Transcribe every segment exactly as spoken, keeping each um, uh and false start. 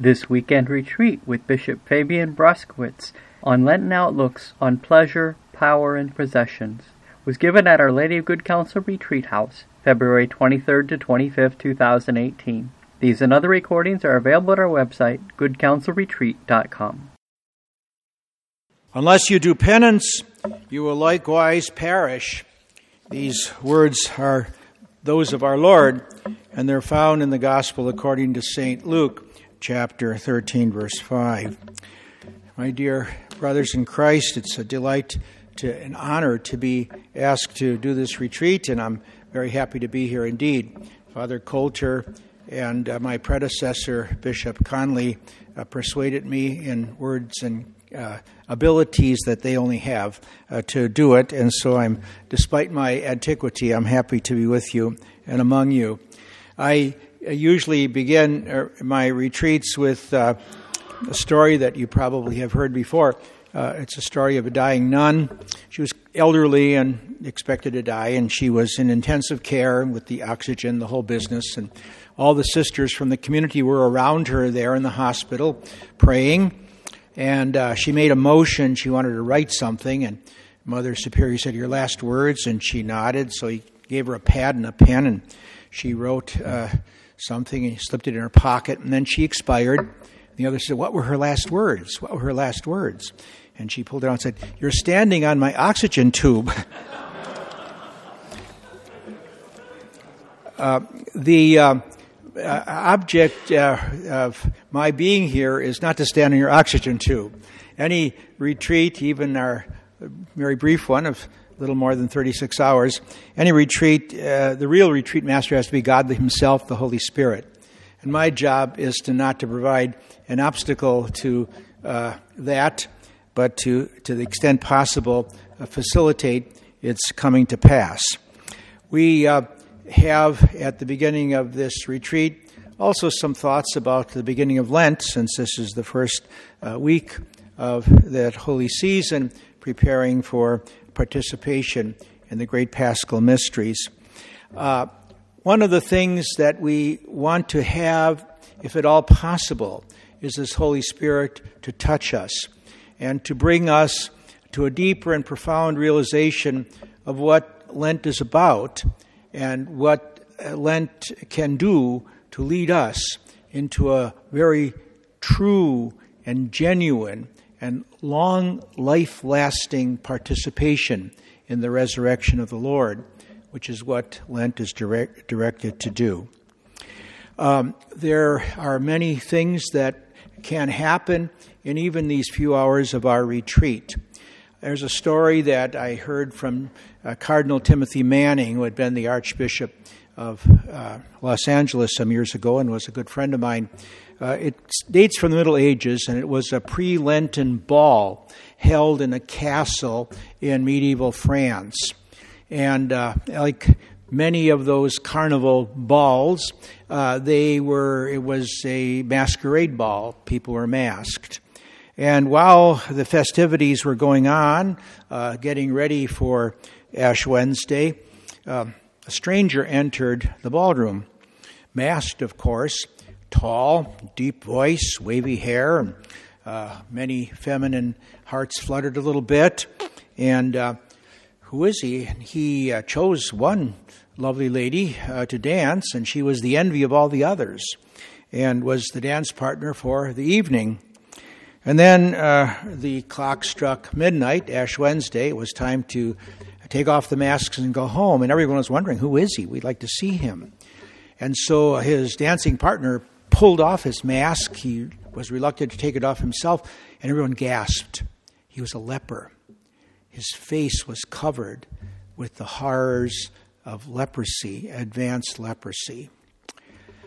This weekend retreat with Bishop Fabian Broskowitz on Lenten outlooks on pleasure, power, and possessions was given at Our Lady of Good Counsel Retreat House, February twenty-third to twenty-fifth, two thousand eighteen. These and other recordings are available at our website, good counsel retreat dot com. Unless you do penance, you will likewise perish. These words are those of our Lord, and they're found in the Gospel according to Saint Luke, chapter thirteen, verse five. My dear brothers in Christ, it's a delight to, an honor to be asked to do this retreat, and I'm very happy to be here indeed. Father Coulter and uh, my predecessor, Bishop Conley, uh, persuaded me in words and Uh, abilities that they only have uh, to do it, and so I'm, despite my antiquity, I'm happy to be with you and among you. I usually begin my retreats with uh, a story that you probably have heard before. Uh, it's a story of a dying nun. She was elderly and expected to die, and she was in intensive care with the oxygen, the whole business, and all the sisters from the community were around her there in the hospital praying. And uh, she made a motion. She wanted to write something. And Mother Superior said, "Your last words." And she nodded. So he gave her a pad and a pen. And she wrote uh, something. And he slipped it in her pocket. And then she expired. The other said, "What were her last words? What were her last words?" And she pulled it out and said, "You're standing on my oxygen tube." uh, the... Uh, Uh, object uh, of my being here is not to stand on your oxygen tube. Any retreat, even our very brief one of a little more than thirty-six hours, any retreat, uh, the real retreat master has to be God himself, the Holy Spirit. And my job is to not to provide an obstacle to uh, that, but to, to the extent possible, uh, facilitate its coming to pass. We... Uh, have at the beginning of this retreat also some thoughts about the beginning of Lent, since this is the first uh, week of that holy season, preparing for participation in the great Paschal mysteries. Uh, one of the things that we want to have, if at all possible, is this Holy Spirit to touch us and to bring us to a deeper and profound realization of what Lent is about and what Lent can do to lead us into a very true and genuine and long, life-lasting participation in the resurrection of the Lord, which is what Lent is direct, directed to do. Um, there are many things that can happen in even these few hours of our retreat. There's a story that I heard from uh, Cardinal Timothy Manning, who had been the Archbishop of uh, Los Angeles some years ago and was a good friend of mine. Uh, it dates from the Middle Ages, and it was a pre-Lenten ball held in a castle in medieval France. And uh, like many of those carnival balls, uh, they were it was a masquerade ball. People were masked. And while the festivities were going on, uh, getting ready for Ash Wednesday, uh, a stranger entered the ballroom, masked, of course, tall, deep voice, wavy hair, and uh, many feminine hearts fluttered a little bit. And uh, who is he? He uh, chose one lovely lady uh, to dance, and she was the envy of all the others and was the dance partner for the evening. And then uh, the clock struck midnight, Ash Wednesday. It was time to take off the masks and go home. And everyone was wondering, who is he? We'd like to see him. And so his dancing partner pulled off his mask. He was reluctant to take it off himself. And everyone gasped. He was a leper. His face was covered with the horrors of leprosy, advanced leprosy.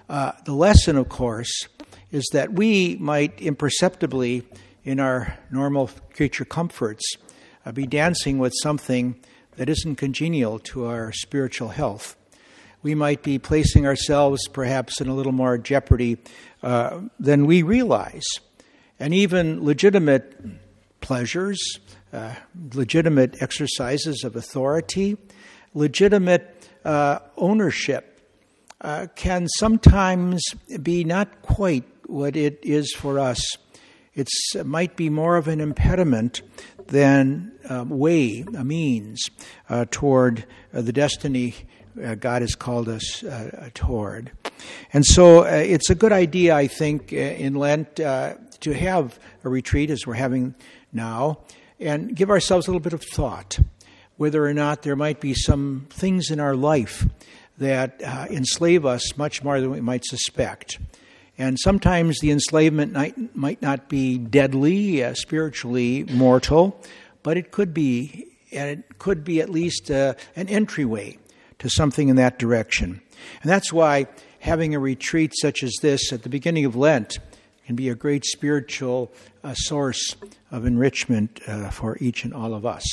Uh, the lesson, of course, is that we might imperceptibly, in our normal creature comforts, uh, be dancing with something that isn't congenial to our spiritual health. We might be placing ourselves perhaps in a little more jeopardy uh, than we realize. And even legitimate pleasures, uh, legitimate exercises of authority, legitimate uh, ownership, Uh, can sometimes be not quite what it is for us. It's, it might be more of an impediment than a way, a means, uh, toward uh, the destiny uh, God has called us uh, toward. And so uh, it's a good idea, I think, in Lent uh, to have a retreat, as we're having now, and give ourselves a little bit of thought, whether or not there might be some things in our life that uh, enslave us much more than we might suspect. And sometimes the enslavement might, might not be deadly, uh, spiritually mortal, but it could be, and it could be at least uh, an entryway to something in that direction. And that's why having a retreat such as this at the beginning of Lent can be a great spiritual uh, source of enrichment uh, for each and all of us.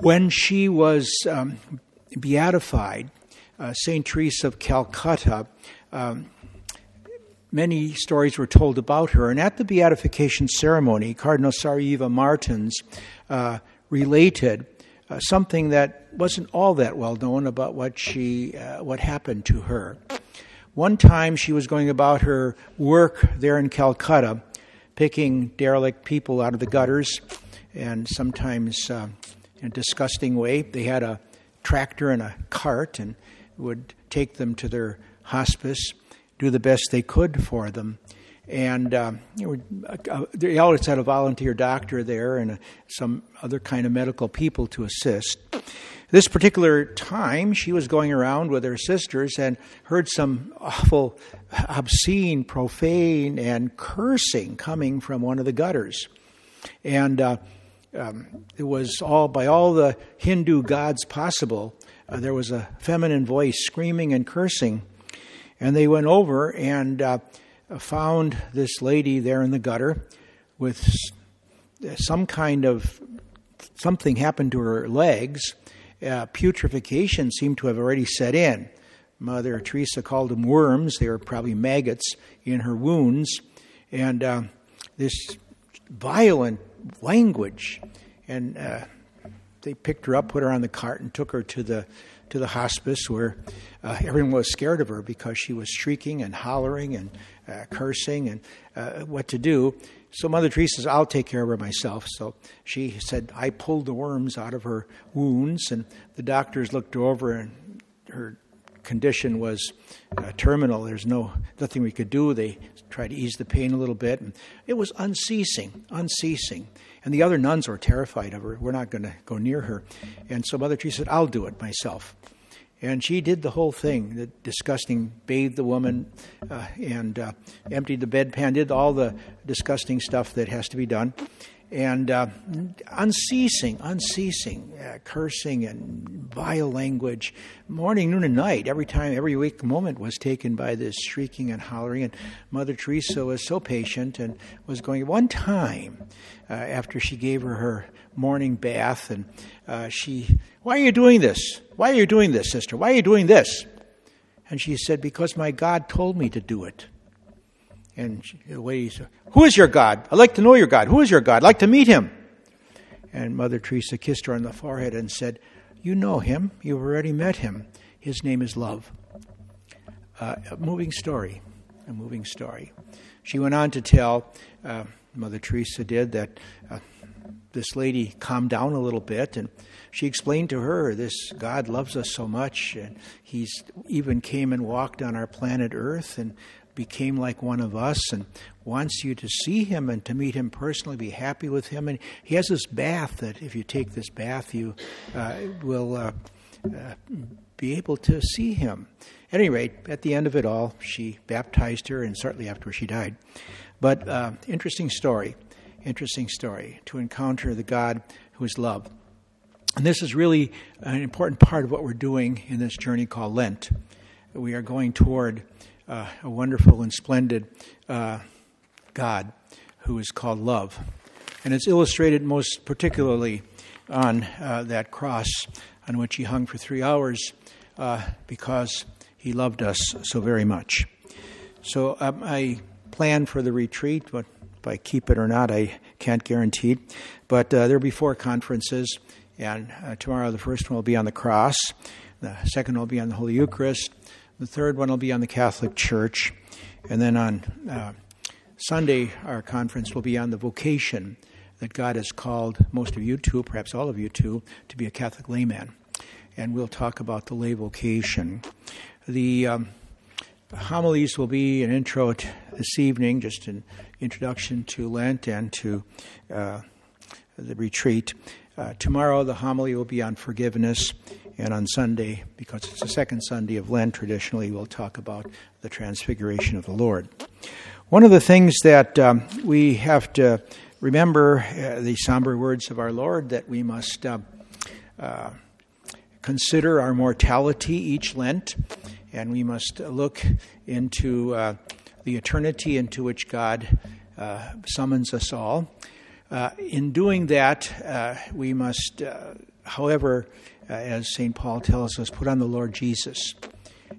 When she was um, beatified, uh, Saint Teresa of Calcutta, um, many stories were told about her. And at the beatification ceremony, Cardinal Saraiva Martins uh, related uh, something that wasn't all that well known about what she, uh, what happened to her. One time she was going about her work there in Calcutta, picking derelict people out of the gutters, and sometimes uh, in a disgusting way. They had a tractor and a cart and would take them to their hospice, do the best they could for them. And um, they always had a volunteer doctor there and some other kind of medical people to assist. This particular time, she was going around with her sisters and heard some awful, obscene, profane, and cursing coming from one of the gutters. And uh, um, it was all, by all the Hindu gods possible, uh, there was a feminine voice screaming and cursing. And they went over and uh, found this lady there in the gutter with some kind of, something happened to her legs. Uh, putrefaction seemed to have already set in. Mother Teresa called them worms. They were probably maggots in her wounds. And uh, this violent language. And uh, they picked her up, put her on the cart, and took her to the to the hospice where uh, everyone was scared of her because she was shrieking and hollering and uh, cursing and uh, what to do. So Mother Teresa says, I'll take care of her myself. So she said, I pulled the worms out of her wounds, and the doctors looked over and her condition was uh, terminal. There's no nothing we could do. They tried to ease the pain a little bit. And it was unceasing, unceasing. And the other nuns were terrified of her. We're not going to go near her. And so Mother Teresa said, I'll do it myself. And she did the whole thing. The disgusting, bathed the woman uh, and uh, emptied the bedpan, did all the disgusting stuff that has to be done. And uh, unceasing, unceasing, uh, cursing and vile language, morning, noon, and night. Every time, every week moment was taken by this shrieking and hollering. And Mother Teresa was so patient and was going one time uh, after she gave her her morning bath. And uh, she, why are you doing this? Why are you doing this, sister? Why are you doing this? And she said, because my God told me to do it. And the lady said, who is your God? I'd like to know your God. Who is your God? I'd like to meet him. And Mother Teresa kissed her on the forehead and said, you know him. You've already met him. His name is love. Uh, a moving story, a moving story. She went on to tell, uh, Mother Teresa did, that uh, this lady calmed down a little bit, and she explained to her, this God loves us so much, and he's even came and walked on our planet Earth, and became like one of us and wants you to see him and to meet him personally, be happy with him. And he has this bath that if you take this bath, you uh, will uh, uh, be able to see him. At any rate, at the end of it all, she baptized her, and certainly after she died. But uh, interesting story, interesting story to encounter the God who is love. And this is really an important part of what we're doing in this journey called Lent. We are going toward Uh, a wonderful and splendid uh, God who is called love. And it's illustrated most particularly on uh, that cross on which he hung for three hours uh, because he loved us so very much. So um, I plan for the retreat, but if I keep it or not, I can't guarantee it. But uh, there will be four conferences, and uh, tomorrow the first one will be on the cross, the second will be on the Holy Eucharist, the third one will be on the Catholic Church, And then on uh, Sunday, our conference will be on the vocation that God has called most of you to, perhaps all of you to, to be a Catholic layman. And we'll talk about the lay vocation. The um, homilies will be an intro t- this evening, just an introduction to Lent and to uh, the retreat. Uh, tomorrow, the homily will be on forgiveness. And on Sunday, because it's the second Sunday of Lent, traditionally we'll talk about the transfiguration of the Lord. One of the things that um, we have to remember, uh, the somber words of our Lord, that we must uh, uh, consider our mortality each Lent, and we must look into uh, the eternity into which God uh, summons us all. Uh, in doing that, uh, we must, uh, however, Uh, as Saint Paul tells us, put on the Lord Jesus.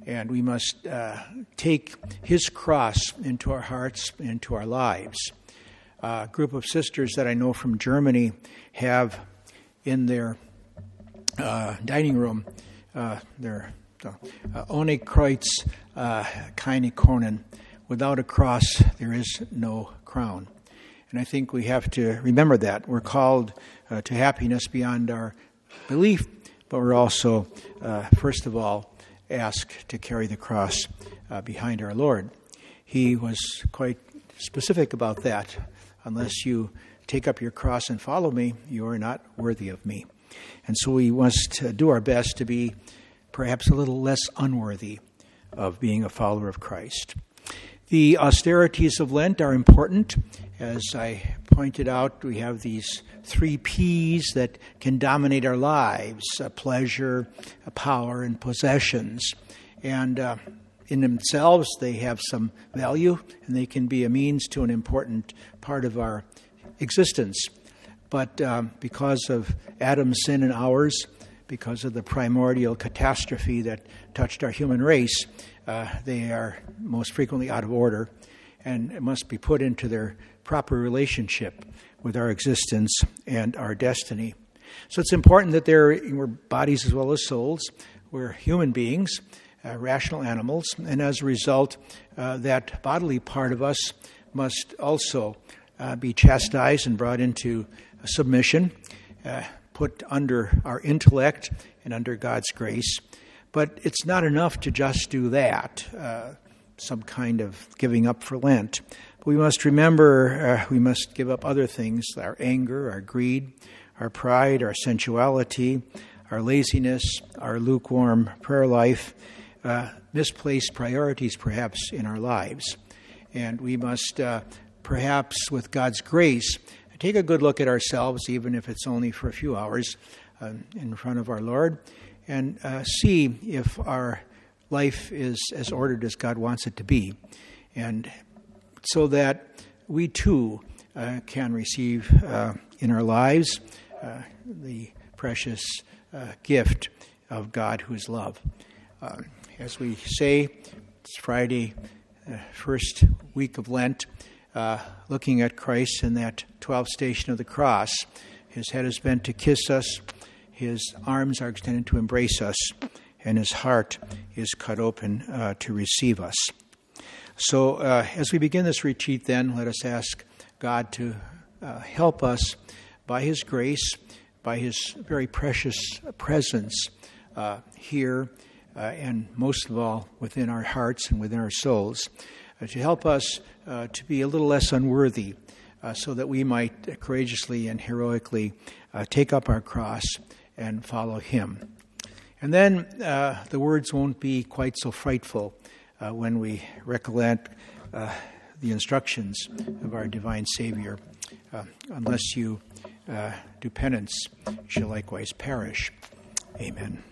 And we must uh, take his cross into our hearts, into our lives. Uh, a group of sisters that I know from Germany have in their uh, dining room uh, their uh, Ohne Kreuz uh, keine Kronen. Without a cross, there is no crown. And I think we have to remember that. We're called uh, to happiness beyond our belief, but we're also, uh, first of all, asked to carry the cross uh, behind our Lord. He was quite specific about that. Unless you take up your cross and follow me, you are not worthy of me. And so we must uh, do our best to be perhaps a little less unworthy of being a follower of Christ. The austerities of Lent are important. As I pointed out, we have these three P's that can dominate our lives: uh, pleasure, uh, power, and possessions. And uh, in themselves, they have some value, and they can be a means to an important part of our existence. But uh, because of Adam's sin and ours, because of the primordial catastrophe that touched our human race, uh, they are most frequently out of order, and it must be put into their proper relationship with our existence and our destiny. So it's important that there we're bodies as well as souls. We're human beings, uh, rational animals, and as a result, uh, that bodily part of us must also uh, be chastised and brought into submission, uh, put under our intellect and under God's grace. But it's not enough to just do that. Uh, some kind of giving up for Lent. But we must remember uh, we must give up other things, our anger, our greed, our pride, our sensuality, our laziness, our lukewarm prayer life, uh, misplaced priorities perhaps in our lives. And we must uh, perhaps with God's grace take a good look at ourselves, even if it's only for a few hours uh, in front of our Lord, and uh, see if our life is as ordered as God wants it to be, and so that we too uh, can receive uh, in our lives uh, the precious uh, gift of God, who is love. Uh, as we say, it's Friday, uh, first week of Lent, uh, looking at Christ in that twelfth station of the cross. His head is bent to kiss us, his arms are extended to embrace us, and his heart is cut open uh, to receive us. So uh, as we begin this retreat then, let us ask God to uh, help us by his grace, by his very precious presence uh, here, uh, and most of all within our hearts and within our souls, uh, to help us uh, to be a little less unworthy, uh, so that we might courageously and heroically uh, take up our cross and follow him. And then uh, the words won't be quite so frightful uh, when we recollect uh, the instructions of our divine Savior. Uh, unless you uh, do penance, you shall likewise perish. Amen.